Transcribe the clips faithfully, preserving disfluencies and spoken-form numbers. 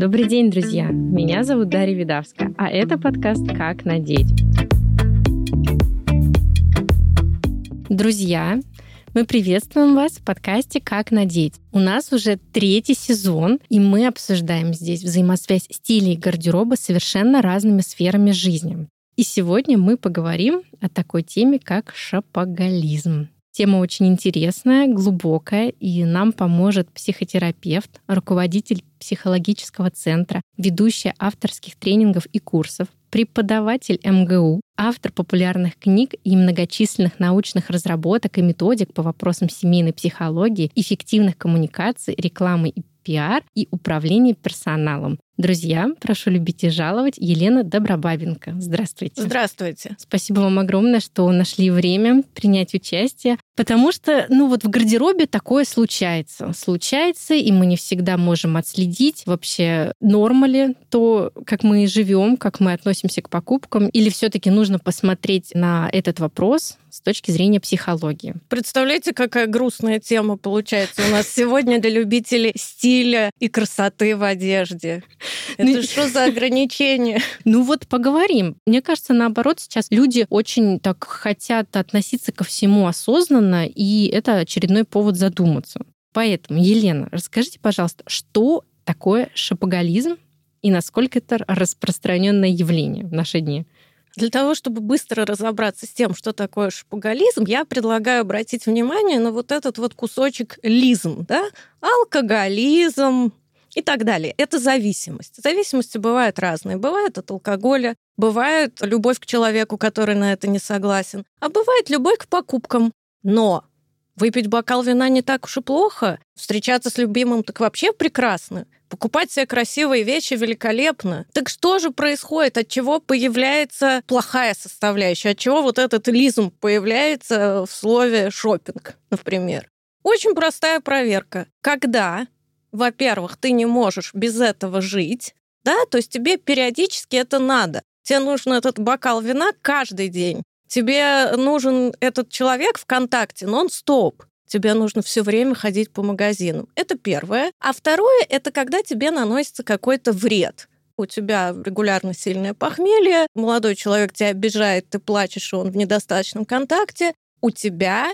Добрый день, друзья! Меня зовут Дарья Видавская, а это подкаст «Как надеть». Друзья, мы приветствуем вас в подкасте «Как надеть». У нас уже третий сезон, и мы обсуждаем здесь взаимосвязь стиля и гардероба с совершенно разными сферами жизни. И сегодня мы поговорим о такой теме, как шопоголизм. Тема очень интересная, глубокая, и нам поможет психотерапевт, руководитель психологического центра, ведущая авторских тренингов и курсов, преподаватель эм гэ у, автор популярных книг и многочисленных научных разработок и методик по вопросам семейной психологии, эффективных коммуникаций, рекламы и пиар и управления персоналом. Друзья, прошу любить и жаловать, Елена Добробабенко. Здравствуйте. Здравствуйте. Спасибо вам огромное, что нашли время принять участие, потому что, ну вот в гардеробе такое случается. Случается, и мы не всегда можем отследить вообще, норма ли то, как мы живем, как мы относимся к покупкам, или все-таки нужно посмотреть на этот вопрос с точки зрения психологии. Представляете, какая грустная тема получается у нас сегодня для любителей стиля и красоты в одежде. Это что за ограничения? Ну вот поговорим. Мне кажется, наоборот, сейчас люди очень так хотят относиться ко всему осознанно, и это очередной повод задуматься. Поэтому, Елена, расскажите, пожалуйста, что такое шопоголизм и насколько это распространенное явление в наши дни? Для того, чтобы быстро разобраться с тем, что такое шопоголизм, я предлагаю обратить внимание на вот этот вот кусочек лизм, да? Алкоголизм, и так далее. Это зависимость. Зависимости бывают разные. Бывают от алкоголя, бывает любовь к человеку, который на это не согласен, а бывает любовь к покупкам. Но выпить бокал вина не так уж и плохо, встречаться с любимым так вообще прекрасно, покупать себе красивые вещи великолепно. Так что же происходит? От чего появляется плохая составляющая? От чего вот этот лизм появляется в слове «шопинг», например? Очень простая проверка. Когда... Во-первых, ты не можешь без этого жить, да, то есть тебе периодически это надо. Тебе нужен этот бокал вина каждый день. Тебе нужен этот человек ВКонтакте нон-стоп. Тебе нужно все время ходить по магазинам. Это первое. А второе, это когда тебе наносится какой-то вред. У тебя регулярно сильное похмелье, молодой человек тебя обижает, ты плачешь, и он в недостаточном контакте. У тебя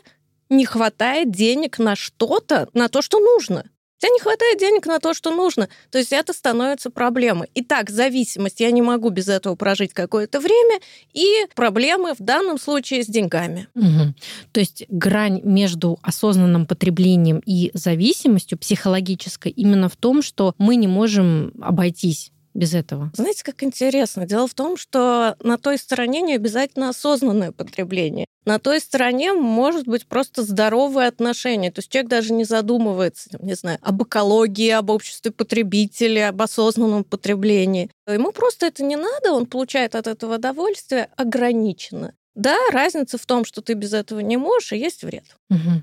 не хватает денег на что-то, на то, что нужно. Тебе не хватает денег на то, что нужно. То есть это становится проблемой. Итак, зависимость. Я не могу без этого прожить какое-то время. И проблемы в данном случае с деньгами. Угу. То есть грань между осознанным потреблением и зависимостью психологической именно в том, что мы не можем обойтись без этого. Знаете, как интересно. Дело в том, что на той стороне не обязательно осознанное потребление. На той стороне может быть просто здоровые отношения. То есть человек даже не задумывается, не знаю, об экологии, об обществе потребителя, об осознанном потреблении. Ему просто это не надо, он получает от этого удовольствие ограниченно. Да, разница в том, что ты без этого не можешь, и есть вред. Угу.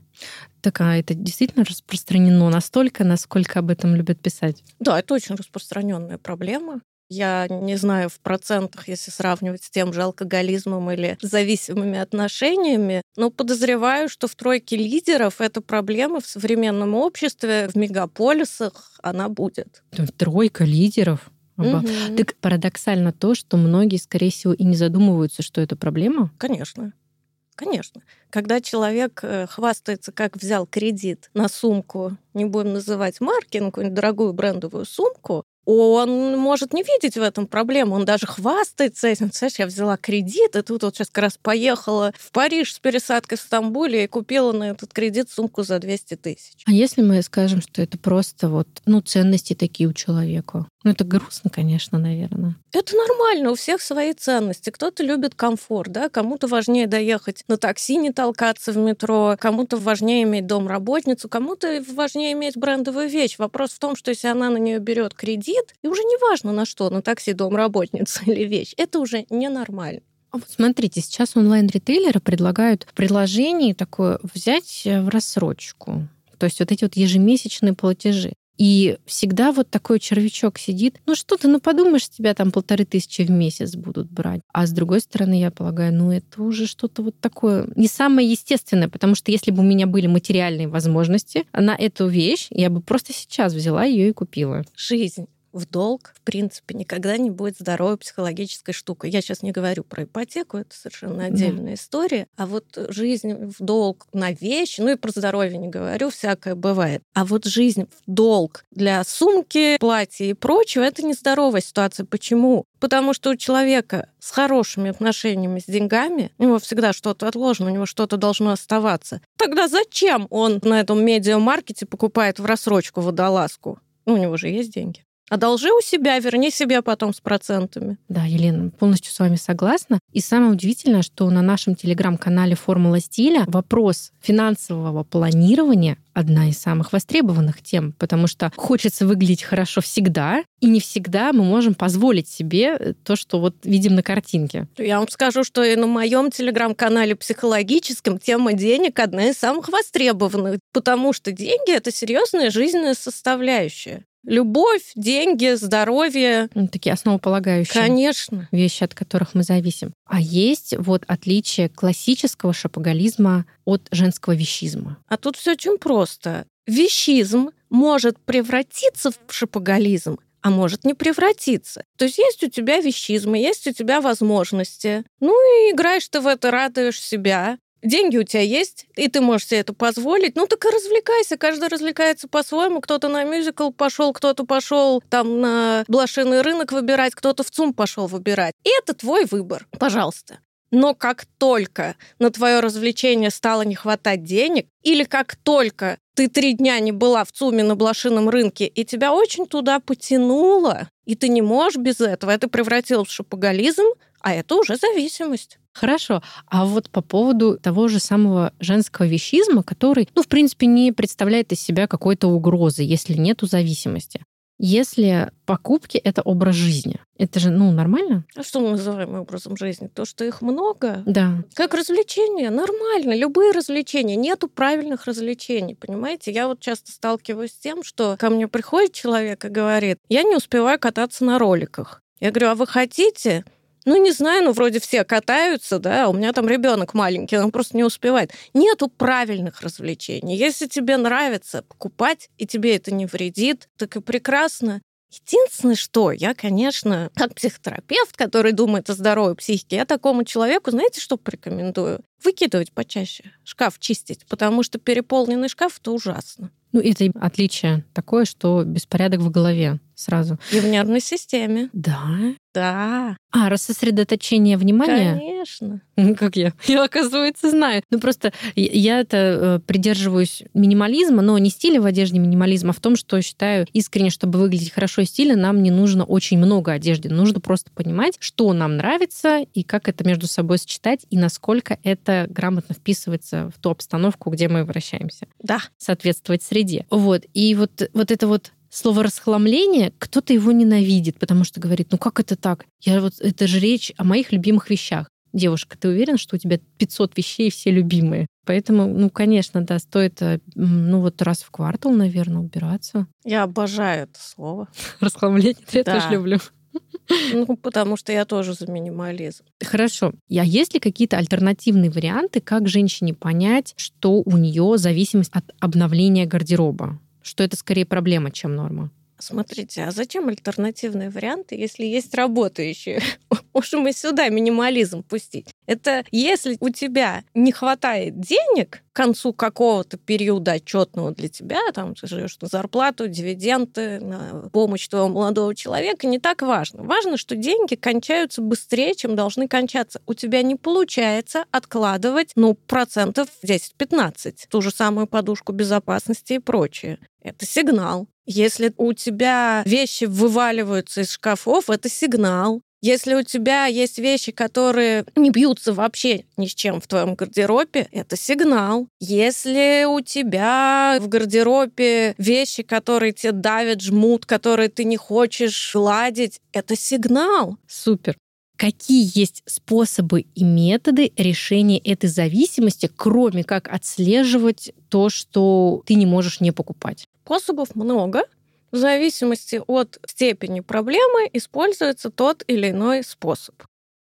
Так, а это действительно распространено настолько, насколько об этом любят писать? Да, это очень распространенная проблема. Я не знаю в процентах, если сравнивать с тем же алкоголизмом или зависимыми отношениями, но подозреваю, что в тройке лидеров эта проблема в современном обществе, в мегаполисах она будет. Тройка лидеров? Угу. Так парадоксально то, что многие, скорее всего, и не задумываются, что это проблема? Конечно. Конечно. Когда человек хвастается, как взял кредит на сумку, не будем называть марки, на какую-нибудь дорогую брендовую сумку, он может не видеть в этом проблему, он даже хвастается этим. Знаешь, я взяла кредит, и тут вот сейчас как раз поехала в Париж с пересадкой в Стамбуле и купила на этот кредит сумку за двести тысяч. А если мы скажем, что это просто вот, ну, ценности такие у человека? Ну, это грустно, конечно, наверное. Это нормально, у всех свои ценности. Кто-то любит комфорт, да, кому-то важнее доехать на такси, не толкаться в метро, кому-то важнее иметь домработницу, кому-то важнее иметь брендовую вещь. Вопрос в том, что если она на нее берет кредит, и уже не важно на что, на такси, домработница или вещь, это уже ненормально. А вот смотрите, сейчас онлайн-ритейлеры предлагают в приложении такое взять в рассрочку, то есть вот эти вот ежемесячные платежи. И всегда вот такой червячок сидит. Ну что ты, ну подумаешь, тебя там полторы тысячи в месяц будут брать. А с другой стороны, я полагаю, ну это уже что-то вот такое не самое естественное, потому что если бы у меня были материальные возможности на эту вещь, я бы просто сейчас взяла ее и купила. Жизнь в долг, в принципе, никогда не будет здоровой психологической штукой. Я сейчас не говорю про ипотеку, это совершенно отдельная да. история. А вот жизнь в долг на вещи, ну и про здоровье не говорю, всякое бывает. А вот жизнь в долг для сумки, платья и прочего, это нездоровая ситуация. Почему? Потому что у человека с хорошими отношениями с деньгами, у него всегда что-то отложено, у него что-то должно оставаться. Тогда зачем он на этом медиамаркете покупает в рассрочку водолазку? Ну, у него же есть деньги. Одолжи у себя, верни себе потом с процентами. Да, Елена, полностью с вами согласна. И самое удивительное, что на нашем телеграм-канале «Формула стиля» вопрос финансового планирования одна из самых востребованных тем, потому что хочется выглядеть хорошо всегда, и не всегда мы можем позволить себе то, что вот видим на картинке. Я вам скажу, что и на моем телеграм-канале психологическом тема денег одна из самых востребованных, потому что деньги — это серьезная жизненная составляющая. Любовь, деньги, здоровье. Такие основополагающие Конечно. вещи, от которых мы зависим. А есть вот отличие классического шопоголизма от женского вещизма. А тут все очень просто. Вещизм может превратиться в шопоголизм, а может не превратиться. То есть есть у тебя вещизм, есть у тебя возможности. Ну и играешь ты в это, радуешь себя. Деньги у тебя есть, и ты можешь себе это позволить. Ну так и развлекайся, каждый развлекается по-своему. Кто-то на мюзикл пошел, кто-то пошел там на блошиный рынок выбирать, кто-то в ЦУМ пошел выбирать. И это твой выбор, пожалуйста. Но как только на твое развлечение стало не хватать денег, или как только ты три дня не была в ЦУМе на блошином рынке, и тебя очень туда потянуло, и ты не можешь без этого, это превратилось в шопоголизм, а это уже зависимость. Хорошо. А вот по поводу того же самого женского вещизма, который, ну, в принципе, не представляет из себя какой-то угрозы, если нету зависимости. Если покупки — это образ жизни, это же, ну, нормально? А что мы называем образом жизни? То, что их много? Да. Как развлечения? Нормально. Любые развлечения. Нету правильных развлечений, понимаете? Я вот часто сталкиваюсь с тем, что ко мне приходит человек и говорит, я не успеваю кататься на роликах. Я говорю, а вы хотите... Ну, не знаю, ну, вроде все катаются, да, у меня там ребенок маленький, он просто не успевает. Нету правильных развлечений. Если тебе нравится покупать, и тебе это не вредит, так и прекрасно. Единственное, что я, конечно, как психотерапевт, который думает о здоровой психике, я такому человеку, знаете, что порекомендую? Выкидывать почаще, шкаф чистить, потому что переполненный шкаф — это ужасно. Ну, это отличие такое, что беспорядок в голове сразу. И в нервной системе. Да? Да. А, рассосредоточение внимания? Конечно. Как я? Я, оказывается, знаю. Ну, просто я это придерживаюсь минимализма, но не стиля в одежде минимализма, а в том, что считаю искренне, чтобы выглядеть хорошо и стильно, нам не нужно очень много одежды. Нужно просто понимать, что нам нравится, и как это между собой сочетать, и насколько это грамотно вписывается в ту обстановку, где мы вращаемся. Да. Соответствовать среде. Вот. И вот, вот это вот слово «расхламление», кто-то его ненавидит, потому что говорит, ну как это так? Я вот, это же речь о моих любимых вещах. Девушка, ты уверена, что у тебя пятьсот вещей, все любимые? Поэтому, ну, конечно, да, стоит, ну, вот раз в квартал, наверное, убираться. Я обожаю это слово. Расхламление, я тоже люблю. Ну, потому что я тоже за минимализм. Хорошо. А есть ли какие-то альтернативные варианты, как женщине понять, что у нее зависимость от обновления гардероба? Что это скорее проблема, чем норма? Смотрите, а зачем альтернативные варианты, если есть работающие? Можем и сюда минимализм пустить. Это если у тебя не хватает денег к концу какого-то периода отчетного для тебя, там ты живешь на зарплату, дивиденды, на помощь твоего молодого человека, не так важно. Важно, что деньги кончаются быстрее, чем должны кончаться. У тебя не получается откладывать, ну, процентов десять-пятнадцать, ту же самую подушку безопасности и прочее. Это сигнал. Если у тебя вещи вываливаются из шкафов, это сигнал. Если у тебя есть вещи, которые не бьются вообще ни с чем в твоем гардеробе, это сигнал. Если у тебя в гардеробе вещи, которые тебя давят, жмут, которые ты не хочешь гладить, это сигнал. Супер. Какие есть способы и методы решения этой зависимости, кроме как отслеживать то, что ты не можешь не покупать? Способов много. В зависимости от степени проблемы используется тот или иной способ.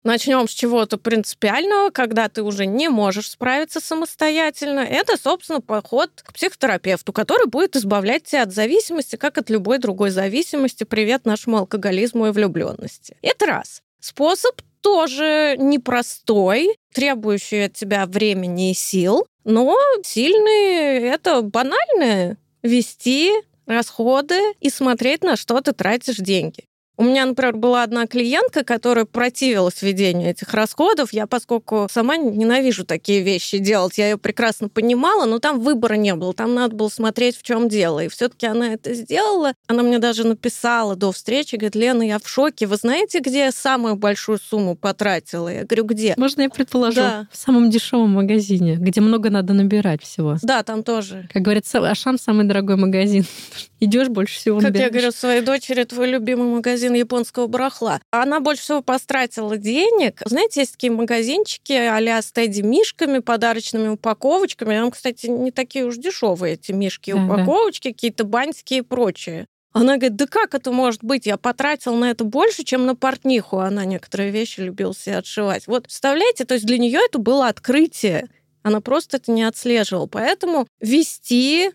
Начнем с чего-то принципиального, когда ты уже не можешь справиться самостоятельно. Это, собственно, поход к психотерапевту, который будет избавлять тебя от зависимости, как от любой другой зависимости. Привет нашему алкоголизму и влюбленности. Это раз. Способ тоже непростой, требующий от тебя времени и сил, но сильный — это банально вести расходы и смотреть, на что ты тратишь деньги. У меня, например, была одна клиентка, которая противилась ведению этих расходов. Я, поскольку сама ненавижу такие вещи делать, я ее прекрасно понимала, но там выбора не было, там надо было смотреть, в чем дело. И все-таки она это сделала. Она мне даже написала до встречи, говорит: «Лена, я в шоке. Вы знаете, где я самую большую сумму потратила?» Я говорю: «Где?» Можно я предположу? Да. В самом дешевом магазине, где много надо набирать всего. Да, там тоже. Как говорят, Ашан — самый дорогой магазин. Идешь больше всего набираешь. Как я говорю своей дочери: «Твой любимый магазин японского барахла». Она больше всего потратила денег. Знаете, есть такие магазинчики а-ля с тедди-мишками, подарочными упаковочками. Там, кстати, не такие уж дешевые эти мишки и да, упаковочки, да. Какие-то баньские и прочее. Она говорит: «Да как это может быть? Я потратила на это больше, чем на портниху». Она некоторые вещи любила себе отшивать. Вот, представляете, то есть для нее это было открытие. Она просто это не отслеживала. Поэтому вести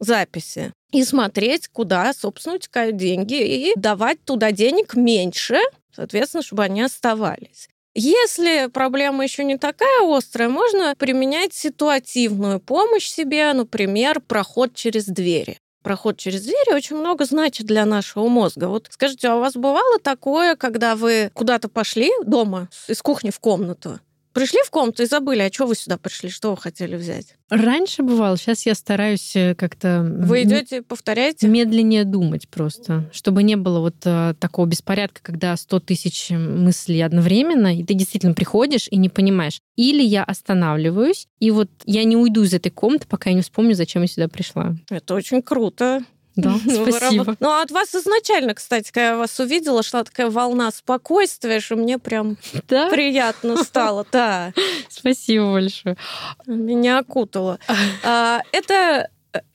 записи и смотреть, куда, собственно, утекают деньги, и давать туда денег меньше, соответственно, чтобы они оставались. Если проблема еще не такая острая, можно применять ситуативную помощь себе, например, проход через двери. Проход через двери очень много значит для нашего мозга. Вот скажите, а у вас бывало такое, когда вы куда-то пошли дома, из кухни в комнату? Пришли в комнату и забыли, а что вы сюда пришли, что вы хотели взять? Раньше бывало, сейчас я стараюсь как-то... Вы идете, повторяете? Медленнее думать просто, чтобы не было вот такого беспорядка, когда сто тысяч мыслей одновременно, и ты действительно приходишь и не понимаешь. Или я останавливаюсь, и вот я не уйду из этой комнаты, пока я не вспомню, зачем я сюда пришла. Это очень круто. Да, спасибо. Ну, от вас изначально, кстати, когда я вас увидела, шла такая волна спокойствия, что мне прям да? приятно стало. Да. Спасибо большое. Меня окутало. Это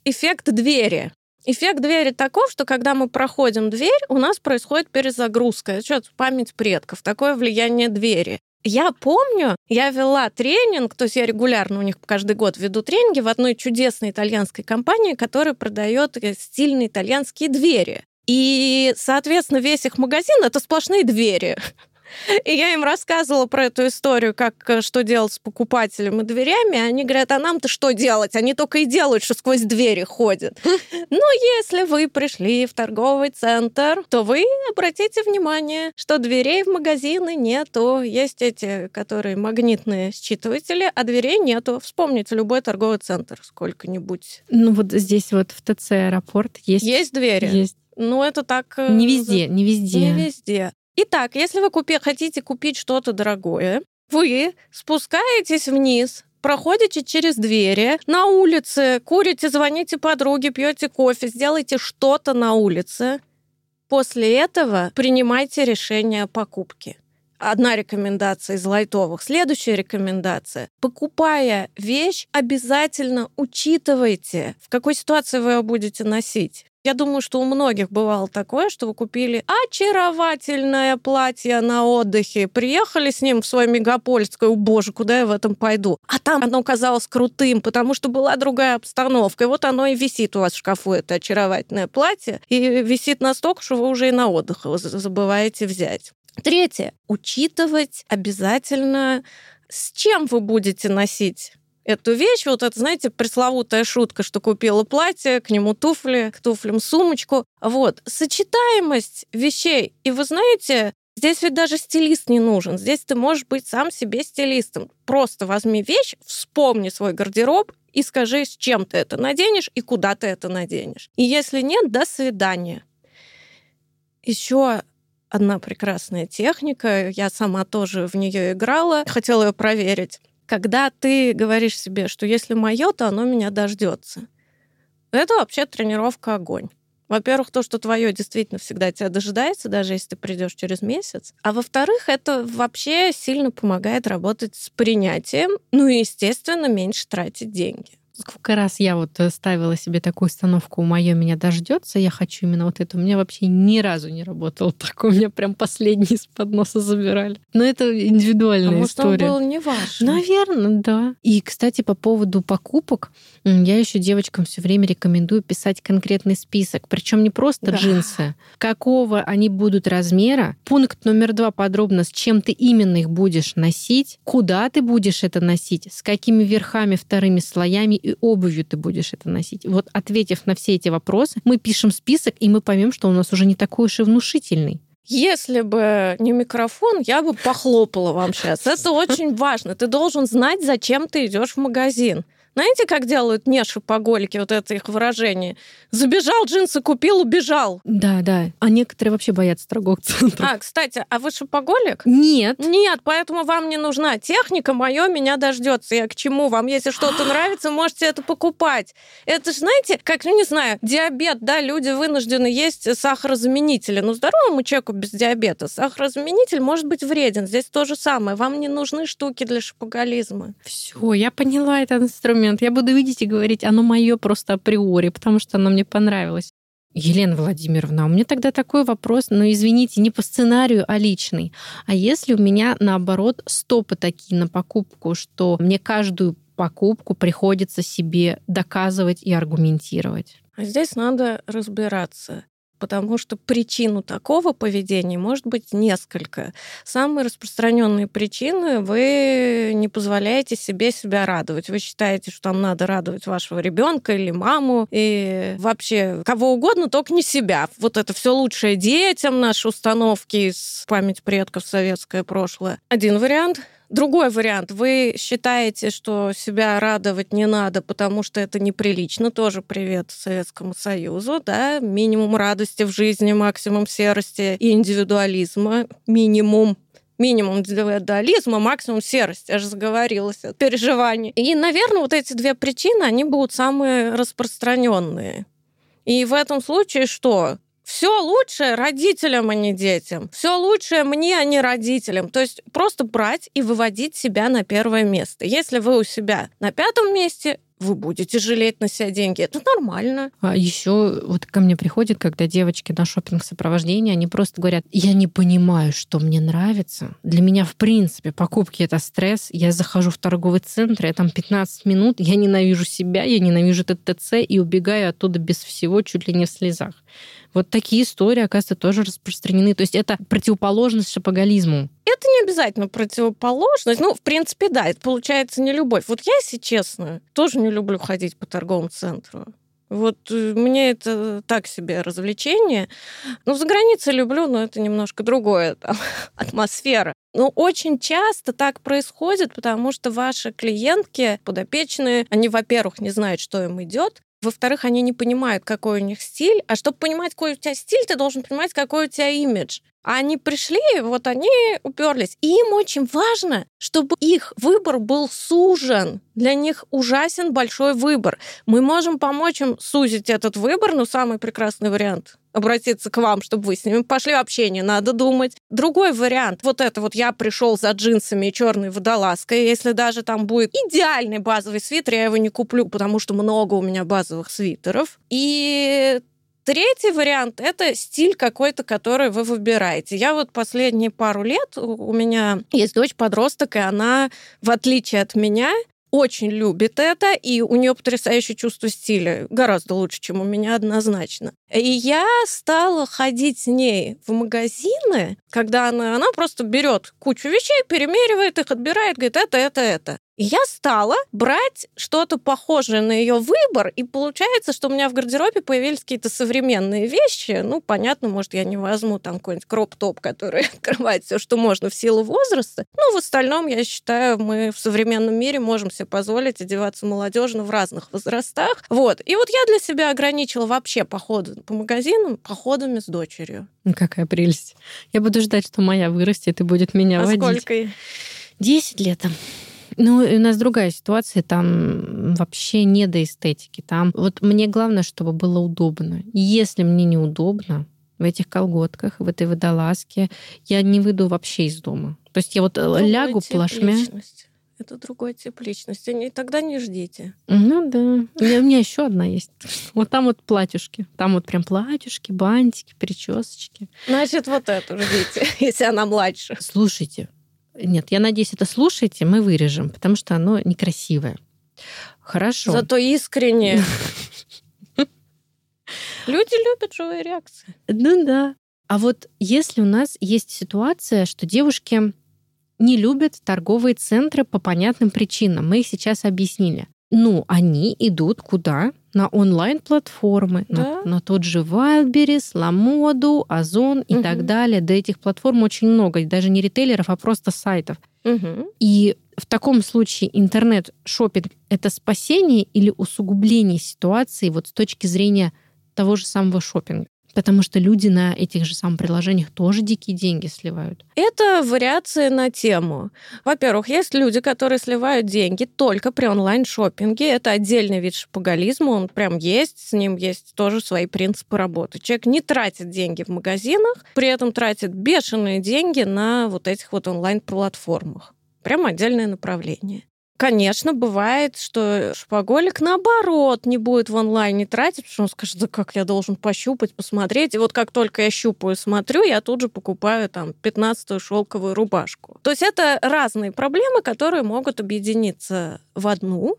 эффект двери. Эффект двери таков, что когда мы проходим дверь, у нас происходит перезагрузка. Это что-то память предков, такое влияние двери. Я помню, я вела тренинг, то есть я регулярно у них каждый год веду тренинги в одной чудесной итальянской компании, которая продает стильные итальянские двери. И, соответственно, весь их магазин — это сплошные двери. И я им рассказывала про эту историю, как что делать с покупателем и дверями. Они говорят: «А нам-то что делать? Они только и делают, что сквозь двери ходят». Но если вы пришли в торговый центр, то вы обратите внимание, что дверей в магазины нету. Есть эти, которые магнитные считыватели, а дверей нету. Вспомните любой торговый центр сколько-нибудь. Ну вот здесь вот в ТЦ «Аэропорт» есть. Есть двери. Есть. Ну это так... Не везде, не везде. Не везде. Итак, если вы купи, хотите купить что-то дорогое, вы спускаетесь вниз, проходите через двери, на улице курите, звоните подруге, пьете кофе, сделайте что-то на улице. После этого принимайте решение о покупке. Одна рекомендация из лайтовых. Следующая рекомендация. Покупая вещь, обязательно учитывайте, в какой ситуации вы ее будете носить. Я думаю, что у многих бывало такое, что вы купили очаровательное платье на отдыхе, приехали с ним в свой мегаполис, такой: «О боже, куда я в этом пойду?» А там оно казалось крутым, потому что была другая обстановка. И вот оно и висит у вас в шкафу, это очаровательное платье, и висит настолько, что вы уже и на отдых его забываете взять. Третье. Учитывать обязательно, с чем вы будете носить эту вещь. Вот это, знаете, пресловутая шутка, что купила платье, к нему туфли, к туфлям сумочку. Вот. Сочетаемость вещей. И вы знаете, здесь ведь даже стилист не нужен. Здесь ты можешь быть сам себе стилистом. Просто возьми вещь, вспомни свой гардероб и скажи, с чем ты это наденешь и куда ты это наденешь. И если нет, до свидания. Еще одна прекрасная техника. Я сама тоже в нее играла. Хотела ее проверить. Когда ты говоришь себе, что если мое, то оно меня дождется. Это вообще тренировка огонь. Во-первых, то, что твое действительно всегда тебя дожидается, даже если ты придешь через месяц. А во-вторых, это вообще сильно помогает работать с принятием, ну и, естественно, меньше тратить деньги. Сколько раз я вот ставила себе такую установку «Мое меня дождется», я хочу именно вот это. У меня вообще ни разу не работало так. У меня прям последний из-под носа забирали. Но это индивидуальная а история. А может, он был не ваш? Наверное, да. И, кстати, по поводу покупок, я еще девочкам все время рекомендую писать конкретный список. Причем не просто да. джинсы. Какого они будут размера. Пункт номер два подробно, с чем ты именно их будешь носить, куда ты будешь это носить, с какими верхами, вторыми слоями и обувью ты будешь это носить. Вот ответив на все эти вопросы, мы пишем список, и мы поймем, что у нас уже не такой уж и внушительный. Если бы не микрофон, я бы похлопала вам сейчас. Это очень важно. Ты должен знать, зачем ты идешь в магазин. Знаете, как делают нешопоголики, вот это их выражение? Забежал, джинсы купил, убежал. Да, да. А некоторые вообще боятся торговых центров. А, кстати, а вы шопоголик? Нет. Нет, поэтому вам не нужна техника «Мое меня дождется». Я к чему? Вам, если что-то нравится, можете это покупать. Это же, знаете, как, ну не знаю, диабет, да, люди вынуждены есть сахарозаменители. Ну, здоровому человеку без диабета сахарозаменитель может быть вреден. Здесь то же самое. Вам не нужны штуки для шопоголизма. Все, я поняла этот инструмент. Я буду видеть и говорить, оно мое просто априори, потому что оно мне понравилось. Елена Владимировна, у меня тогда такой вопрос, но, извините, не по сценарию, а личный. А если у меня, наоборот, стопы такие на покупку, что мне каждую покупку приходится себе доказывать и аргументировать? А здесь надо разбираться, потому что причину такого поведения может быть несколько. Самые распространенные причины: вы не позволяете себе себя радовать. Вы считаете, что там надо радовать вашего ребенка или маму, и вообще кого угодно, только не себя. Вот это все лучшее детям, наши установки из памяти предков, советское прошлое. Один вариант. Другой вариант. Вы считаете, что себя радовать не надо, потому что это неприлично. Тоже привет Советскому Союзу. Да? Минимум радости в жизни, максимум серости и индивидуализма. Минимум. Минимум индивидуализма, максимум серости. Я же заговорилась от переживаний. И, наверное, вот эти две причины, они будут самые распространенные. И в этом случае что? Все лучшее родителям, а не детям. Все лучшее мне, а не родителям. То есть просто брать и выводить себя на первое место. Если вы у себя на пятом месте, вы будете жалеть на себя деньги. Это нормально. А еще вот ко мне приходят, когда девочки на шопинг-сопровождение, они просто говорят: я не понимаю, что мне нравится. Для меня, в принципе, покупки — это стресс. Я захожу в торговый центр, я там пятнадцать минут, я ненавижу себя, я ненавижу этот ТЦ и убегаю оттуда без всего, чуть ли не в слезах. Вот такие истории, оказывается, тоже распространены. То есть это противоположность шопоголизму. Это не обязательно противоположность. Ну, в принципе, да, это получается не любовь. Вот я, если честно, тоже не люблю ходить по торговому центру. Вот мне это так себе развлечение. Ну, за границей люблю, но это немножко другое, там, атмосфера. Но очень часто так происходит, потому что ваши клиентки, подопечные, они, во-первых, не знают, что им идет. Во-вторых, они не понимают, какой у них стиль. А чтобы понимать, какой у тебя стиль, ты должен понимать, какой у тебя имидж. А они пришли, вот они уперлись. И им очень важно, чтобы их выбор был сужен. Для них ужасен большой выбор. Мы можем помочь им сузить этот выбор, но самый прекрасный вариант — обратиться к вам, чтобы вы с ними пошли, вообще не надо думать. Другой вариант — вот это вот я пришел за джинсами и черной водолазкой, если даже там будет идеальный базовый свитер, я его не куплю, потому что много у меня базовых свитеров. И... Третий вариант — это стиль какой-то, который вы выбираете. Я вот последние пару лет, у меня есть дочь-подросток, и она, в отличие от меня, очень любит это, и у нее потрясающее чувство стиля, гораздо лучше, чем у меня, однозначно. И я стала ходить с ней в магазины, когда она, она просто берет кучу вещей, перемеривает их, отбирает, говорит, это, это, это. И я стала брать что-то похожее на ее выбор, и получается, что у меня в гардеробе появились какие-то современные вещи. Ну, понятно, может, я не возьму там какой-нибудь кроп-топ, который открывает все, что можно в силу возраста. Но в остальном, я считаю, мы в современном мире можем себе позволить одеваться молодежно в разных возрастах. Вот. И вот я для себя ограничила вообще походы по магазинам походами с дочерью. Ну, какая прелесть. Я буду ждать, что моя вырастет и будет меня а водить. А сколько ей? Десять лет. Ну, у нас другая ситуация, там вообще не до эстетики. Там вот мне главное, чтобы было удобно. Если мне неудобно в этих колготках, в этой водолазке, я не выйду вообще из дома. То есть я вот думаете, лягу плашмя. Личность. Это другой тип личности. И тогда не ждите. Ну да. У меня, у меня еще одна есть. Вот там вот платьюшки. Там вот прям платьюшки, бантики, причесочки. Значит, вот эту ждите, если она младше. Слушайте. Нет, я надеюсь, это слушайте, мы вырежем, потому что оно некрасивое. Хорошо. Зато искренне. Люди любят живые реакции. Ну да. А вот если у нас есть ситуация, что девушки не любят торговые центры по понятным причинам, мы их сейчас объяснили. Ну, они идут куда? На онлайн-платформы, да. на, на тот же Wildberries, Lamoda, Ozon и угу. так далее. Да этих платформ очень много, даже не ритейлеров, а просто сайтов. Угу. И в таком случае интернет-шоппинг — это спасение или усугубление ситуации вот с точки зрения того же самого шоппинга? Потому что люди на этих же самых приложениях тоже дикие деньги сливают. Это вариации на тему. Во-первых, есть люди, которые сливают деньги только при онлайн-шоппинге. Это отдельный вид шопоголизма, он прям есть, с ним есть тоже свои принципы работы. Человек не тратит деньги в магазинах, при этом тратит бешеные деньги на вот этих вот онлайн-платформах. Прям отдельное направление. Конечно, бывает, что шопоголик, наоборот, не будет в онлайне тратить, потому что он скажет, да как я должен пощупать, посмотреть. И вот как только я щупаю, смотрю, я тут же покупаю там пятнадцатую шелковую рубашку. То есть это разные проблемы, которые могут объединиться в одну.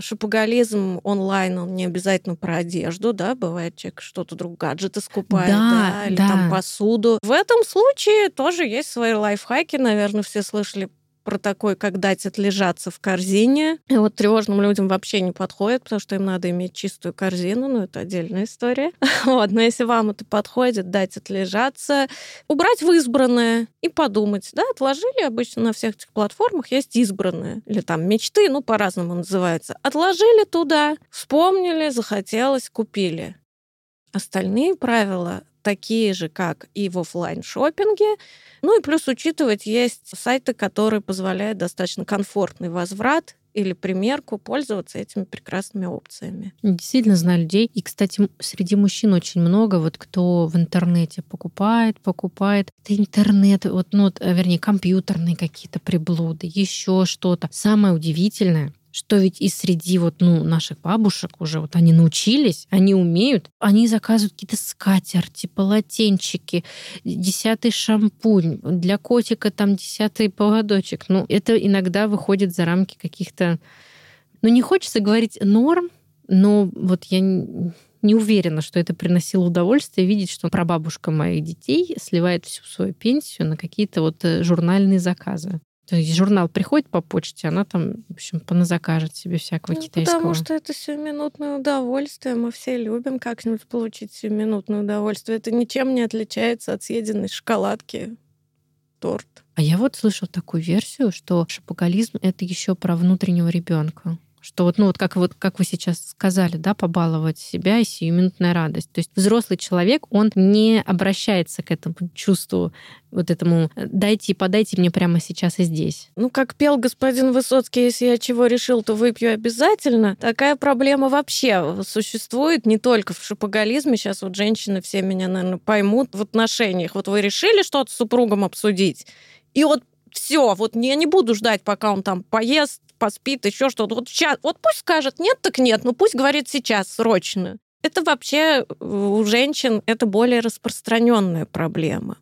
Шопоголизм онлайн, он не обязательно про одежду, да, бывает, человек что-то другое, гаджеты скупает, да, да или да. там посуду. В этом случае тоже есть свои лайфхаки, наверное, все слышали про такой, как дать отлежаться в корзине. И вот тревожным людям вообще не подходит, потому что им надо иметь чистую корзину, но это отдельная история. Вот. Но если вам это подходит, дать отлежаться, убрать в избранное и подумать. Да, отложили, обычно на всех этих платформах есть избранное, или там мечты, ну, по-разному называется. Отложили туда, вспомнили, захотелось, купили. Остальные правила такие же, как и в офлайн-шоппинге. Ну и плюс учитывать, есть сайты, которые позволяют достаточно комфортный возврат или примерку, пользоваться этими прекрасными опциями. Действительно знаю людей. И, кстати, среди мужчин очень много, вот кто в интернете покупает, покупает. Это интернет, вот, ну, вернее, компьютерные какие-то приблуды, еще что-то. Самое удивительное, что ведь и среди вот, ну, наших бабушек уже вот они научились, они умеют, они заказывают какие-то скатерти, полотенчики, десятый шампунь, для котика там десятый поводочек. Ну, это иногда выходит за рамки каких-то... Ну, не хочется говорить норм, но вот я не уверена, что это приносило удовольствие видеть, что прабабушка моих детей сливает всю свою пенсию на какие-то вот журнальные заказы. То есть журнал приходит по почте, она там, в общем, поназакажет себе всякого ну, китайского. Потому что это сиюминутное удовольствие. Мы все любим как-нибудь получить сиюминутное удовольствие. Это ничем не отличается от съеденной шоколадки, торт. А я вот слышала такую версию, что шопоголизм — это еще про внутреннего ребенка. Что вот, ну, вот как, вот как вы сейчас сказали, да, побаловать себя и сиюминутная радость. То есть взрослый человек, он не обращается к этому чувству, вот этому «дайте и подайте мне прямо сейчас и здесь». Ну, как пел господин Высоцкий, если я чего решил, то выпью обязательно. Такая проблема вообще существует не только в шопоголизме. Сейчас вот женщины все меня, наверное, поймут в отношениях. Вот вы решили что-то с супругом обсудить, и вот все, вот я не буду ждать, пока он там поест, поспит, еще что-то. Вот сейчас, вот пусть скажет нет, так нет, но пусть говорит сейчас, срочно. Это вообще у женщин это более распространенная проблема.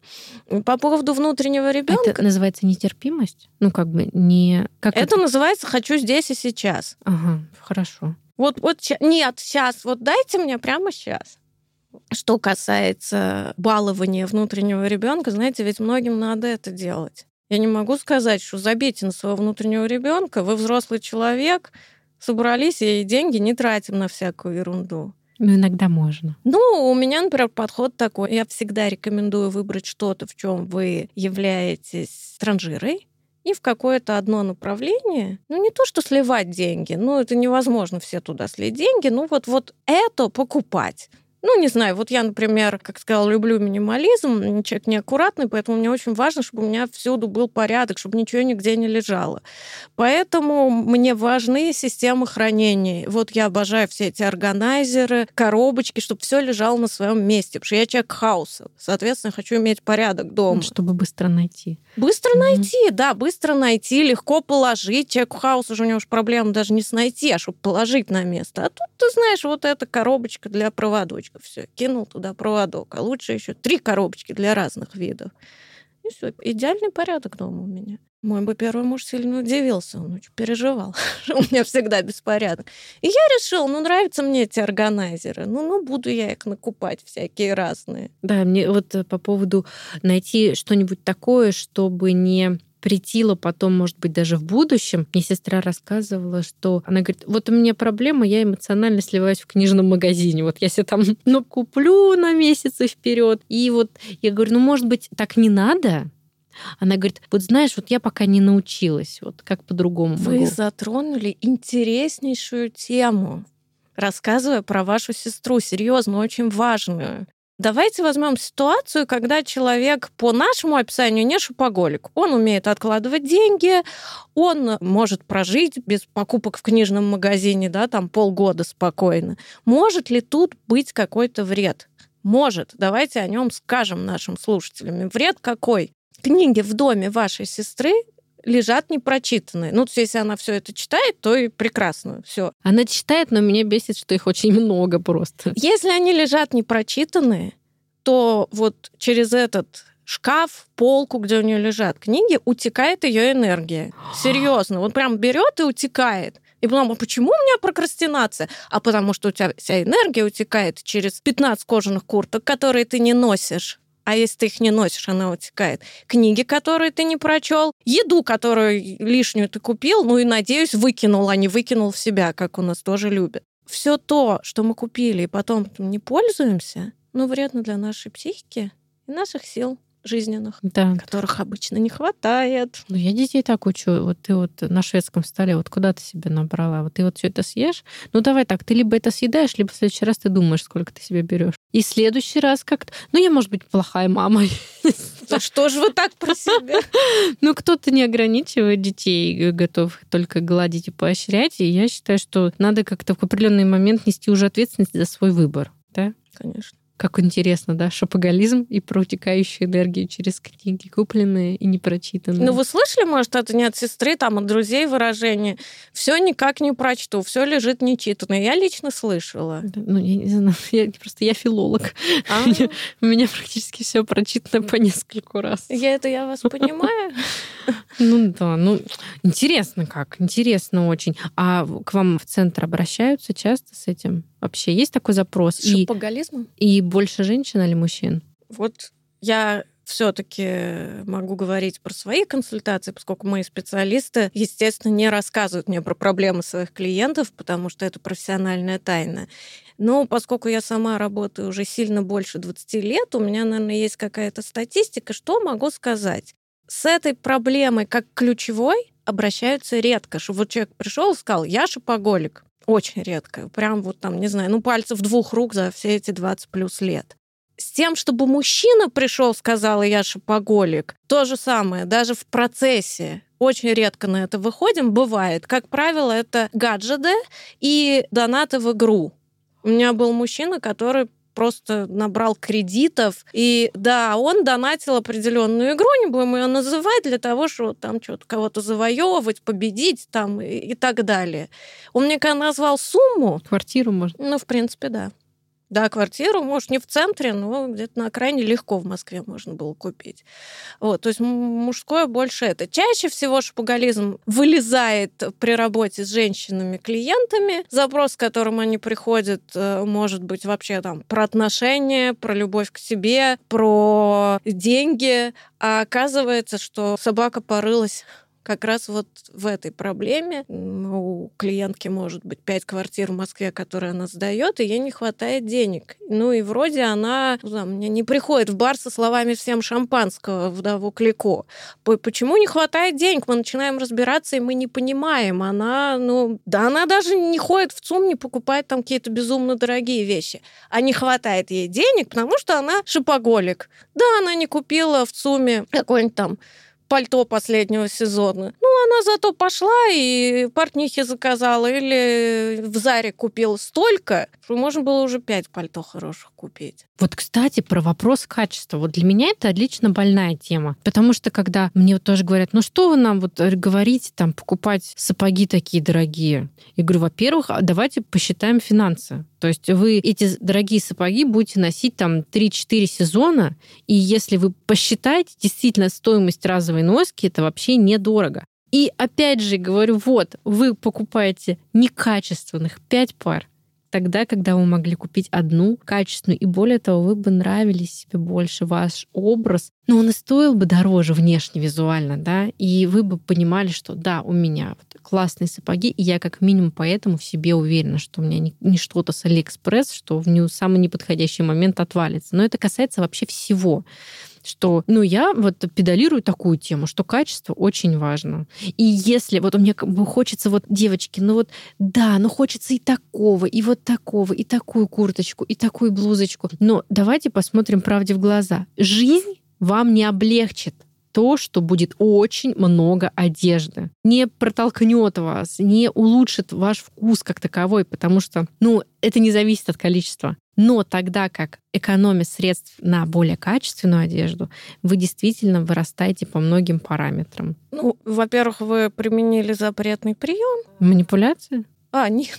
По поводу внутреннего ребенка. Это называется нетерпимость? Ну, как бы не... Как это, это называется «хочу здесь и сейчас». Ага, хорошо. Вот, вот нет, сейчас, вот дайте мне прямо сейчас. Что касается балования внутреннего ребенка, знаете, ведь многим надо это делать. Я не могу сказать, что забейте на своего внутреннего ребенка, вы взрослый человек, собрались и деньги не тратим на всякую ерунду. Ну, иногда можно. Ну, у меня, например, подход такой. Я всегда рекомендую выбрать что-то, в чем вы являетесь транжирой, и в какое-то одно направление. Ну, не то, что сливать деньги, ну, это невозможно, все туда слить деньги, ну, вот, вот это покупать. Ну, не знаю, вот я, например, как сказала, люблю минимализм, человек неаккуратный, поэтому мне очень важно, чтобы у меня всюду был порядок, чтобы ничего нигде не лежало. Поэтому мне важны системы хранения. Вот я обожаю все эти органайзеры, коробочки, чтобы все лежало на своем месте, потому что я человек хаоса, соответственно, хочу иметь порядок дома. Чтобы быстро найти. Быстро mm-hmm. найти, да, быстро найти, легко положить. Человек хаос уже, у него уж проблема даже не с найти, а чтобы положить на место. А тут, ты знаешь, вот эта коробочка для проводочка. Все, кинул туда проводок, а лучше еще три коробочки для разных видов. И все, идеальный порядок дома у меня. Мой бы первый муж сильно удивился, он очень переживал, что у меня всегда беспорядок. И я решила, ну, нравятся мне эти органайзеры, ну, ну буду я их накупать всякие разные. Да, мне вот по поводу найти что-нибудь такое, чтобы не... притила потом, может быть, даже в будущем. Мне сестра рассказывала, что она говорит, вот у меня проблема, я эмоционально сливаюсь в книжном магазине. Вот я себе там, ну, куплю на месяцы вперед. И вот я говорю, ну, может быть, так не надо? Она говорит, вот знаешь, вот я пока не научилась, вот как по-другому могу. Вы затронули интереснейшую тему, рассказывая про вашу сестру, серьезно, очень важную. Давайте возьмем ситуацию, когда человек по нашему описанию не шопоголик. Он умеет откладывать деньги, он может прожить без покупок в книжном магазине, да, там полгода спокойно. Может ли тут быть какой-то вред? Может. Давайте о нем скажем нашим слушателям. Вред какой? Книги в доме вашей сестры лежат непрочитанные. Ну, то есть, если она все это читает, то и прекрасно. Все. Она читает, но меня бесит, что их очень много просто. Если они лежат непрочитанные, то вот через этот шкаф, полку, где у нее лежат книги, утекает ее энергия. Серьезно. Вот прям берет и утекает. И потом, а почему у меня прокрастинация? А потому что у тебя вся энергия утекает через пятнадцать кожаных курток, которые ты не носишь. А если ты их не носишь, она утекает. Книги, которые ты не прочел, еду, которую лишнюю ты купил, ну и, надеюсь, выкинул, а не выкинул в себя, как у нас тоже любят. Все то, что мы купили и потом не пользуемся, ну, вредно для нашей психики и наших сил жизненных, да, которых обычно не хватает. Ну, я детей так учу. Вот ты вот на шведском столе, вот куда ты себе набрала? Вот ты вот все это съешь? Ну, давай так, ты либо это съедаешь, либо в следующий раз ты думаешь, сколько ты себе берешь. И в следующий раз как-то... Ну, я, может быть, плохая мама. Да что же вы так про себя? Ну, кто-то не ограничивает детей, готов только гладить и поощрять. И я считаю, что надо как-то в определенный момент нести уже ответственность за свой выбор. Да? Конечно. Как интересно, да, шопоголизм и протекающую энергию через книги, купленные и непрочитанные. Ну, вы слышали, может, это не от сестры, там, от друзей выражение? Все никак не прочту, все лежит нечитанное. Я лично слышала. Да, ну, я не знаю, я, просто я филолог. У меня практически все прочитано по нескольку раз. Я это, я вас понимаю? Ну, да, ну, интересно как, интересно очень. А к вам в центр обращаются часто с этим? Вообще есть такой запрос? С шопоголизмом? И, и больше женщин или мужчин? Вот я все-таки могу говорить про свои консультации, поскольку мои специалисты, естественно, не рассказывают мне про проблемы своих клиентов, потому что это профессиональная тайна. Но поскольку я сама работаю уже сильно больше двадцати лет, у меня, наверное, есть какая-то статистика, что могу сказать. С этой проблемой как ключевой обращаются редко. Что вот человек пришел и сказал, я шопоголик. Очень редко. Прям вот там, не знаю, ну, пальцев двух рук за все эти двадцать плюс лет. С тем, чтобы мужчина пришел, сказал, я шопоголик, то же самое, даже в процессе. Очень редко на это выходим, бывает. Как правило, это гаджеты и донаты в игру. У меня был мужчина, который просто набрал кредитов, и да, он донатил определенную игру, не будем ее называть, для того, чтобы там что-то кого-то завоевывать, победить там и, и так далее. Он мне когда назвал сумму... Квартиру, может? Ну, в принципе, да. Да, квартиру, может, не в центре, но где-то на окраине легко в Москве можно было купить. Вот, то есть мужское больше это. Чаще всего шопоголизм вылезает при работе с женщинами-клиентами. Запрос, с которым они приходят, может быть вообще там про отношения, про любовь к себе, про деньги. А оказывается, что собака порылась как раз вот в этой проблеме. У клиентки может быть пять квартир в Москве, которые она сдает, и ей не хватает денег. Ну и вроде она ну, там, не приходит в бар со словами «всем шампанского, вдову Клико». Почему не хватает денег? Мы начинаем разбираться, и мы не понимаем. Она, ну, да она даже не ходит в ЦУМ, не покупает там какие-то безумно дорогие вещи. А не хватает ей денег, потому что она шопоголик. Да, она не купила в ЦУМе какой-нибудь там пальто последнего сезона. Ну, она зато пошла и портнихе заказала, или в Заре купила столько, что можно было уже пять пальто хороших купить. Вот, кстати, про вопрос качества. Вот для меня это лично больная тема. Потому что, когда мне вот тоже говорят, ну что вы нам вот говорите, там, покупать сапоги такие дорогие? Я говорю, во-первых, давайте посчитаем финансы. То есть вы эти дорогие сапоги будете носить там три-четыре сезона, и если вы посчитаете, действительно, стоимость разовой носки, это вообще недорого. И опять же говорю, вот, вы покупаете некачественных пять пар тогда, когда вы могли купить одну качественную, и более того, вы бы нравились себе больше, ваш образ, но он и стоил бы дороже внешне, визуально, да, и вы бы понимали, что да, у меня вот классные сапоги, и я как минимум поэтому в себе уверена, что у меня не, не что-то с Алиэкспресс, что в нее самый неподходящий момент отвалится. Но это касается вообще всего, что, ну, я вот педалирую такую тему, что качество очень важно. И если вот мне как бы хочется вот, девочки, ну вот, да, ну хочется и такого, и вот такого, и такую курточку, и такую блузочку. Но давайте посмотрим правде в глаза. Жизнь вам не облегчит то, что будет очень много одежды. Не протолкнет вас, не улучшит ваш вкус как таковой, потому что, ну, это не зависит от количества. Но тогда как экономия средств на более качественную одежду, вы действительно вырастаете по многим параметрам. Ну, во-первых, вы применили запретный прием. Манипуляция? А, нет,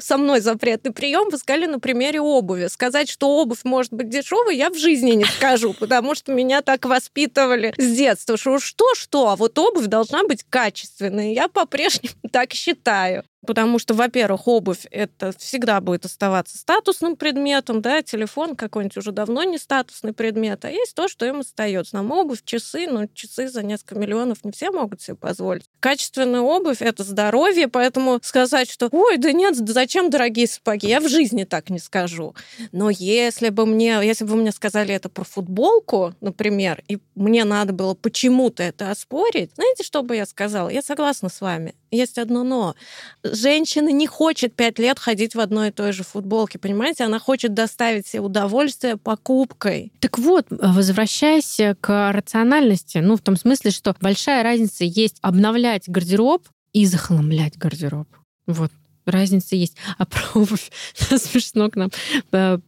со мной запретный прием вы сказали на примере обуви. Сказать, что обувь может быть дешевой, я в жизни не скажу, потому что меня так воспитывали с детства, что что-что, а вот обувь должна быть качественной. Я по-прежнему так считаю. Потому что, во-первых, обувь это всегда будет оставаться статусным предметом, да, телефон какой-нибудь уже давно не статусный предмет, а есть то, что им остается. Нам обувь, часы, но часы за несколько миллионов не все могут себе позволить. Качественная обувь это здоровье, поэтому сказать, что ой, да нет, зачем дорогие сапоги, я в жизни так не скажу. Но если бы мне, если бы мне сказали это про футболку, например, и мне надо было почему-то это оспорить, знаете, что бы я сказала? Я согласна с вами. Есть одно «но». Женщина не хочет пять лет ходить в одной и той же футболке, понимаете? Она хочет доставить себе удовольствие покупкой. Так вот, возвращаясь к рациональности, ну, в том смысле, что большая разница есть обновлять гардероб и захламлять гардероб. Вот. Разница есть. А про обувь смешно к нам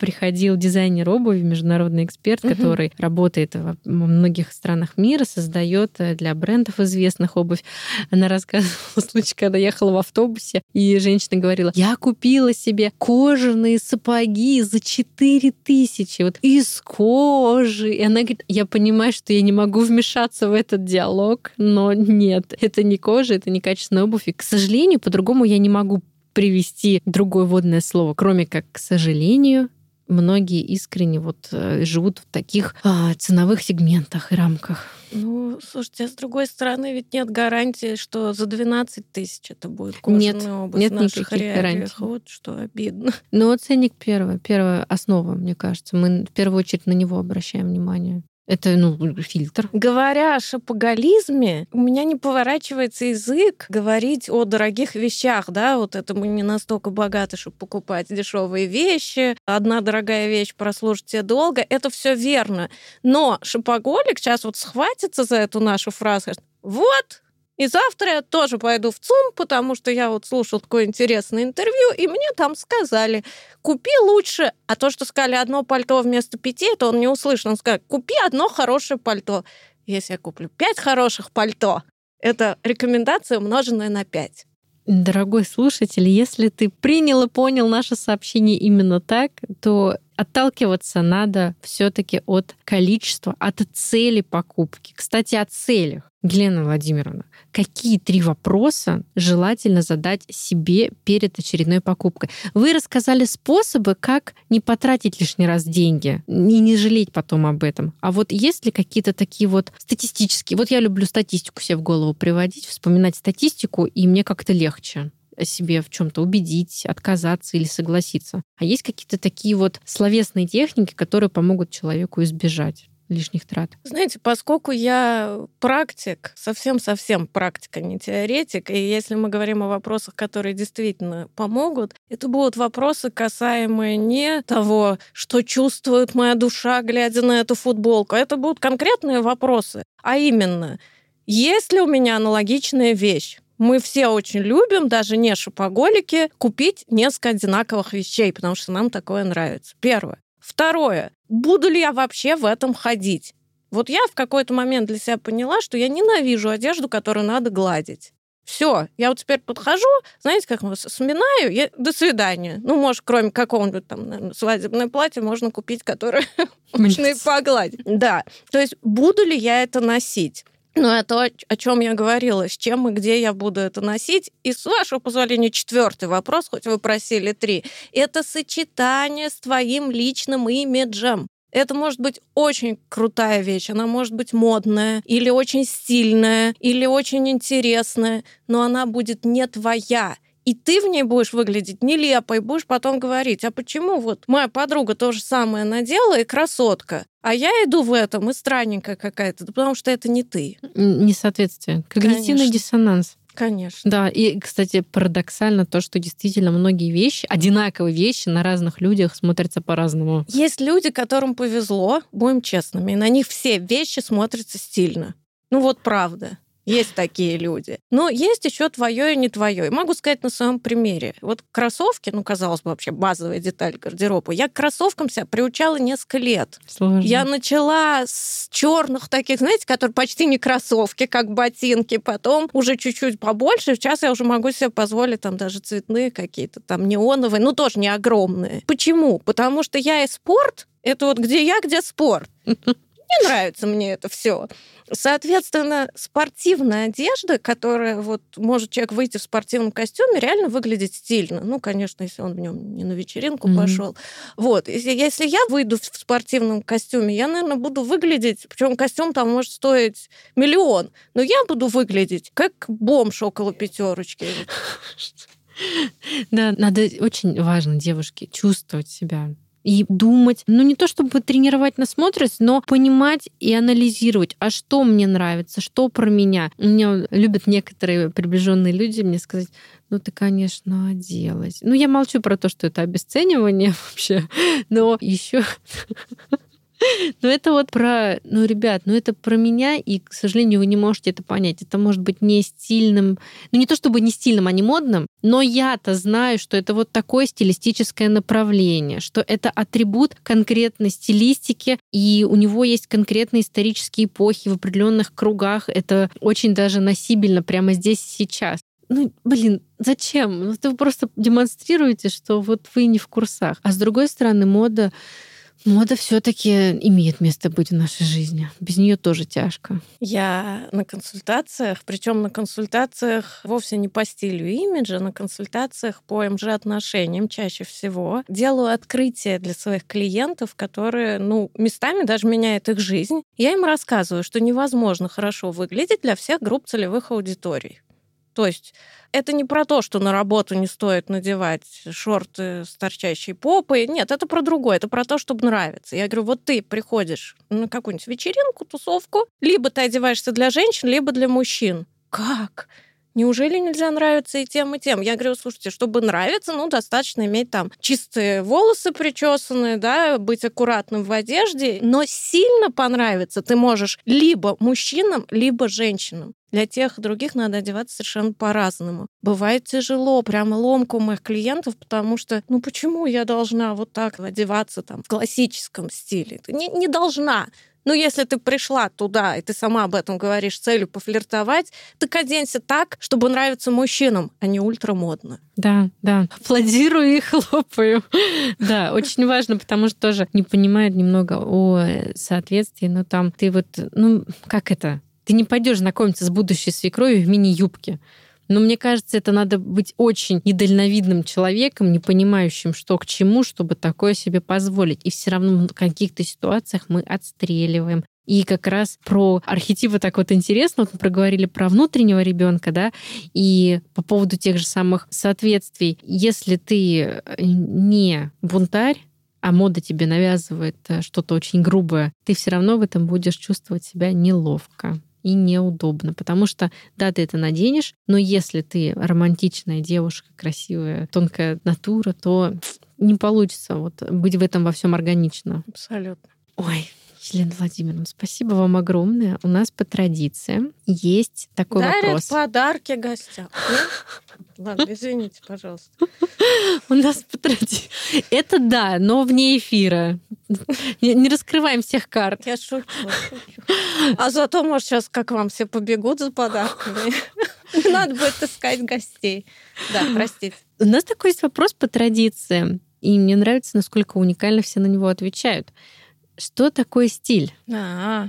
приходил дизайнер обуви, международный эксперт, uh-huh. который работает во многих странах мира, создает для брендов известных обувь. Она рассказывала случай, когда ехала в автобусе, и женщина говорила, я купила себе кожаные сапоги за четыре тысячи, вот из кожи. И она говорит, я понимаю, что я не могу вмешаться в этот диалог, но нет, это не кожа, это не качественная обувь. И, к сожалению, по-другому я не могу привести другое водное слово, кроме как, к сожалению, многие искренне вот живут в таких а, ценовых сегментах и рамках. Ну, слушайте, а с другой стороны, ведь нет гарантии, что за двенадцать тысяч это будет кожаная обувь в наших реалиях. Вот что обидно. Ну, ценник первый, первая основа, мне кажется. Мы в первую очередь на него обращаем внимание. Это, ну, фильтр. Говоря о шопоголизме, у меня не поворачивается язык говорить о дорогих вещах, да, вот это мы не настолько богаты, чтобы покупать дешевые вещи, одна дорогая вещь прослужит тебе долго, это все верно. Но шопоголик сейчас вот схватится за эту нашу фразу, скажет, вот, и завтра я тоже пойду в ЦУМ, потому что я вот слушал такое интересное интервью, и мне там сказали, купи лучше. А то, что сказали одно пальто вместо пяти, это он не услышал. Он сказал, купи одно хорошее пальто. Если я куплю пять хороших пальто, это рекомендация, умноженная на пять. Дорогой слушатель, если ты принял и понял наше сообщение именно так, то Отталкиваться надо все-таки от количества, от цели покупки. Кстати, о целях. Елена Владимировна, какие три вопроса желательно задать себе перед очередной покупкой? Вы рассказали способы, как не потратить лишний раз деньги и не жалеть потом об этом. А вот есть ли какие-то такие вот статистические? Вот я люблю статистику себе в голову приводить, вспоминать статистику, и мне как-то легче себе в чем-то убедить, отказаться или согласиться. А есть какие-то такие вот словесные техники, которые помогут человеку избежать лишних трат? Знаете, поскольку я практик, совсем-совсем практика, не теоретик, и если мы говорим о вопросах, которые действительно помогут, это будут вопросы, касаемые не того, что чувствует моя душа, глядя на эту футболку. Это будут конкретные вопросы. А именно, есть ли у меня аналогичная вещь? Мы все очень любим, даже не шопоголики, купить несколько одинаковых вещей, потому что нам такое нравится. Первое. Второе. Буду ли я вообще в этом ходить? Вот я в какой-то момент для себя поняла, что я ненавижу одежду, которую надо гладить. Все, я вот теперь подхожу, знаете, как сминаю, я... до свидания. Ну, может, кроме какого-нибудь там, наверное, свадебное платье можно купить, которое можно и погладить. Да, то есть буду ли я это носить? Ну, это о чем я говорила, с чем и где я буду это носить. И, с вашего позволения, четвертый вопрос, хоть вы просили три. Это сочетание с твоим личным имиджем. Это может быть очень крутая вещь, она может быть модная, или очень стильная, или очень интересная, но она будет не твоя. И ты в ней будешь выглядеть нелепо, и будешь потом говорить, а почему вот моя подруга то же самое надела и красотка, а я иду в этом и странненькая какая-то, да потому что это не ты. Несоответствие. Когнитивный диссонанс. Конечно. Да, и, кстати, парадоксально то, что действительно многие вещи, одинаковые вещи на разных людях смотрятся по-разному. Есть люди, которым повезло, будем честными, и на них все вещи смотрятся стильно. Ну вот правда. Есть такие люди. Но есть еще твое и не твое. И могу сказать на своем примере. Вот кроссовки, ну, казалось бы, вообще базовая деталь гардероба. Я к кроссовкам себя приучала несколько лет. Сложно. Я начала с черных таких, знаете, которые почти не кроссовки, как ботинки. Потом уже чуть-чуть побольше. Сейчас я уже могу себе позволить там даже цветные какие-то, там неоновые, ну, тоже не огромные. Почему? Потому что я и спорт, это вот где я, где спорт. Не нравится мне это все. Соответственно, спортивная одежда, которая вот может человек выйти в спортивном костюме, реально выглядит стильно. Ну, конечно, если он в нем не на вечеринку mm-hmm. пошел. Вот. Если я выйду в спортивном костюме, я, наверное, буду выглядеть, причем костюм там может стоить миллион, но я буду выглядеть как бомж около пятерочки. Да, надо очень важно, девушки, чувствовать себя. И думать, ну не то чтобы тренировать насмотренность, но понимать и анализировать, а что мне нравится, что про меня. Меня любят некоторые приближенные люди мне сказать, ну ты, конечно, оделась. Ну я молчу про то, что это обесценивание вообще, но еще... Но это вот про, ну, ребят, ну это про меня, и, к сожалению, вы не можете это понять. Это может быть не стильным, ну не то чтобы не стильным, а не модным, но я-то знаю, что это вот такое стилистическое направление, что это атрибут конкретной стилистики, и у него есть конкретные исторические эпохи в определенных кругах. Это очень даже носибельно прямо здесь и сейчас. Ну, блин, зачем? Ну, вы просто демонстрируете, что вот вы не в курсах. А с другой стороны, мода... Мода все-таки имеет место быть в нашей жизни. Без нее тоже тяжко. Я на консультациях, причем на консультациях вовсе не по стилю имиджа, на консультациях по эм же-отношениям чаще всего делаю открытия для своих клиентов, которые, ну, местами даже меняют их жизнь. Я им рассказываю, что невозможно хорошо выглядеть для всех групп целевых аудиторий. То есть это не про то, что на работу не стоит надевать шорты с торчащей попой. Нет, это про другое. Это про то, чтобы нравиться. Я говорю, вот ты приходишь на какую-нибудь вечеринку, тусовку, либо ты одеваешься для женщин, либо для мужчин. Как? Неужели нельзя нравиться и тем, и тем? Я говорю, слушайте, чтобы нравиться, ну, достаточно иметь там чистые волосы причесанные, да, быть аккуратным в одежде. Но сильно понравиться ты можешь либо мужчинам, либо женщинам. Для тех и других надо одеваться совершенно по-разному. Бывает тяжело, прямо ломка у моих клиентов, потому что, ну почему я должна вот так одеваться там в классическом стиле? Ты не, не должна. Ну, если ты пришла туда, и ты сама об этом говоришь, с целью пофлиртовать, так оденься так, чтобы нравиться мужчинам, а не ультрамодно. Да, да. Аплодирую и хлопаю. Да, очень важно, потому что тоже не понимают немного о соответствии, но там ты вот, ну, как это? Ты не пойдешь знакомиться с будущей свекровью в мини-юбке. Но мне кажется, это надо быть очень недальновидным человеком, не понимающим, что к чему, чтобы такое себе позволить. И все равно в каких-то ситуациях мы отстреливаем. И как раз про архетипы так вот интересно. Вот мы проговорили про внутреннего ребенка, да, и по поводу тех же самых соответствий. Если ты не бунтарь, а мода тебе навязывает что-то очень грубое, ты все равно в этом будешь чувствовать себя неловко и неудобно, потому что, да, ты это наденешь, но если ты романтичная девушка, красивая, тонкая натура, то не получится вот быть в этом во всем органично. Абсолютно. Ой, Елена Владимировна, спасибо вам огромное. У нас по традиции есть такой Дарят вопрос. Дарят подарки гостям. Ладно, извините, пожалуйста. У нас по традиции. Это да, но вне эфира. Не раскрываем всех карт. Я шучу. А зато, может, сейчас как вам все побегут за подарками. Надо будет искать гостей. Да, простите. У нас такой есть вопрос по традиции. И мне нравится, насколько уникально все на него отвечают. Что такое стиль? А-а.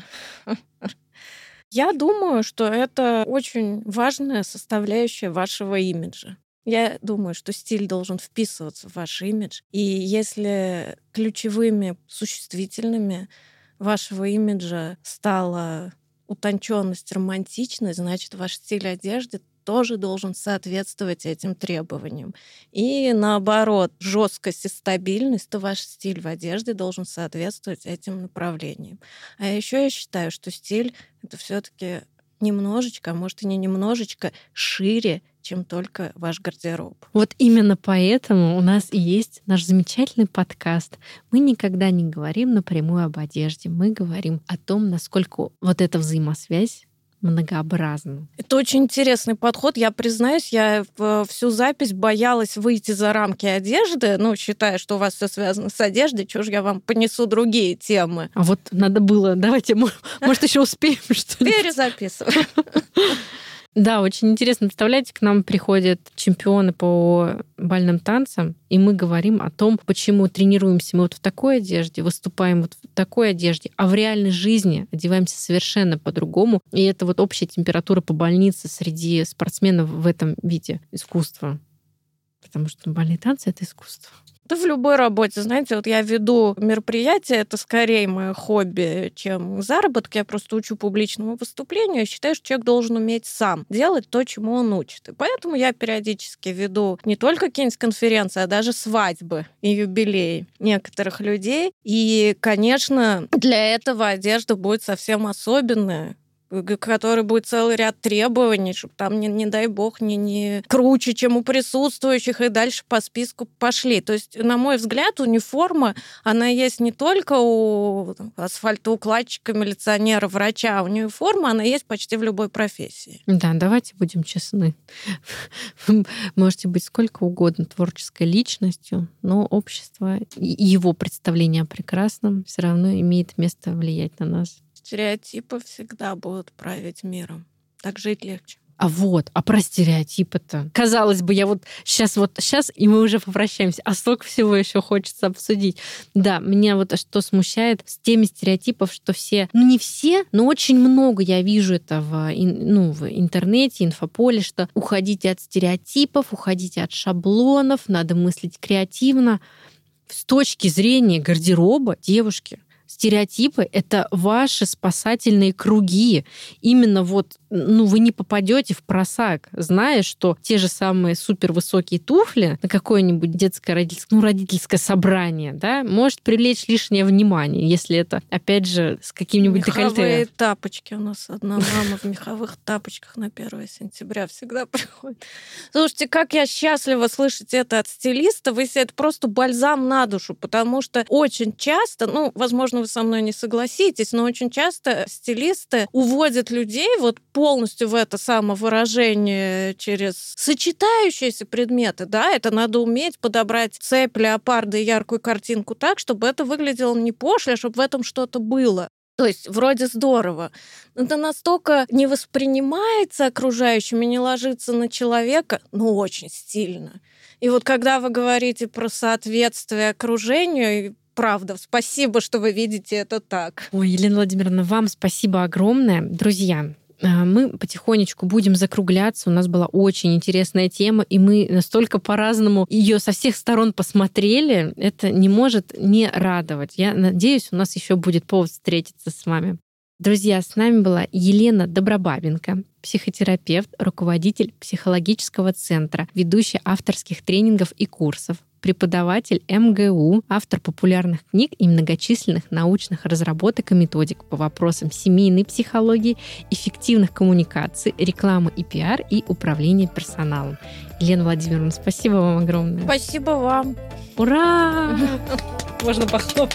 Я думаю, что это очень важная составляющая вашего имиджа. Я думаю, что стиль должен вписываться в ваш имидж. И если ключевыми существительными вашего имиджа стала утонченность, романтичность, значит, ваш стиль одежды тоже должен соответствовать этим требованиям. И наоборот, жесткость и стабильность, то ваш стиль в одежде должен соответствовать этим направлениям. А еще я считаю, что стиль — это все-таки немножечко, а может и не немножечко, шире, чем только ваш гардероб. Вот именно поэтому у нас и есть наш замечательный подкаст. Мы никогда не говорим напрямую об одежде. Мы говорим о том, насколько вот эта взаимосвязь многообразна. Это очень интересный подход. Я признаюсь, я всю запись боялась выйти за рамки одежды, ну, считая, что у вас все связано с одеждой, чего же я вам понесу другие темы. А вот надо было, давайте, может, еще успеем что-нибудь. Перезаписываем. Да, очень интересно. Представляете, к нам приходят чемпионы по бальным танцам, и мы говорим о том, почему тренируемся мы вот в такой одежде, выступаем вот в такой одежде, а в реальной жизни одеваемся совершенно по-другому. И это вот общая температура по больнице среди спортсменов в этом виде искусства. Потому что бальные танцы — это искусство. Да в любой работе. Знаете, вот я веду мероприятия, это скорее мое хобби, чем заработок. Я просто учу публичному выступлению. Я считаю, что человек должен уметь сам делать то, чему он учит. И поэтому я периодически веду не только какие-нибудь конференции, а даже свадьбы и юбилеи некоторых людей. И, конечно, для этого одежда будет совсем особенная, к которой будет целый ряд требований, чтобы там, не, не дай бог, не, не круче, чем у присутствующих, и дальше по списку пошли. То есть, на мой взгляд, униформа, она есть не только у там, асфальтоукладчика, милиционера, врача. Униформа, она есть почти в любой профессии. Да, давайте будем честны. Вы можете быть сколько угодно творческой личностью, но общество и его представление о прекрасном все равно имеет место влиять на нас. Стереотипы всегда будут править миром. Так жить легче. А вот, а про стереотипы-то. Казалось бы, я вот сейчас, вот сейчас, и мы уже попрощаемся. А столько всего еще хочется обсудить. Да, меня вот что смущает с теми стереотипов, что все, ну не все, но очень много я вижу это в, ну, в интернете, инфополе, что уходите от стереотипов, уходите от шаблонов, надо мыслить креативно. С точки зрения гардероба, девушки, стереотипы — это ваши спасательные круги. Именно вот, ну, вы не попадете в просак, зная, что те же самые супервысокие туфли на какое-нибудь детское, родительское, ну, родительское собрание, да, может привлечь лишнее внимание, если это, опять же, с каким-нибудь декольте. Меховые тапочки. У нас одна мама в меховых тапочках на первое сентября всегда приходит. Слушайте, как я счастлива слышать это от стилиста. Вы себе это просто бальзам на душу, потому что очень часто, ну, возможно, вы со мной не согласитесь, но очень часто стилисты уводят людей вот полностью в это самовыражение через сочетающиеся предметы. Да, это надо уметь подобрать цепь леопарда и яркую картинку так, чтобы это выглядело не пошло, а чтобы в этом что-то было. То есть вроде здорово, но это настолько не воспринимается окружающими, не ложится на человека, ну, очень сильно. И вот когда вы говорите про соответствие окружению, правда, спасибо, что вы видите это так. Ой, Елена Владимировна, вам спасибо огромное. Друзья, мы потихонечку будем закругляться. У нас была очень интересная тема, и мы настолько по-разному ее со всех сторон посмотрели. Это не может не радовать. Я надеюсь, у нас еще будет повод встретиться с вами. Друзья, с нами была Елена Добробабенко, психотерапевт, руководитель психологического центра, ведущая авторских тренингов и курсов, преподаватель эм гэ у, автор популярных книг и многочисленных научных разработок и методик по вопросам семейной психологии, эффективных коммуникаций, рекламы и пиар и управления персоналом. Елена Владимировна, спасибо вам огромное. Спасибо вам. Ура! Можно похлопать.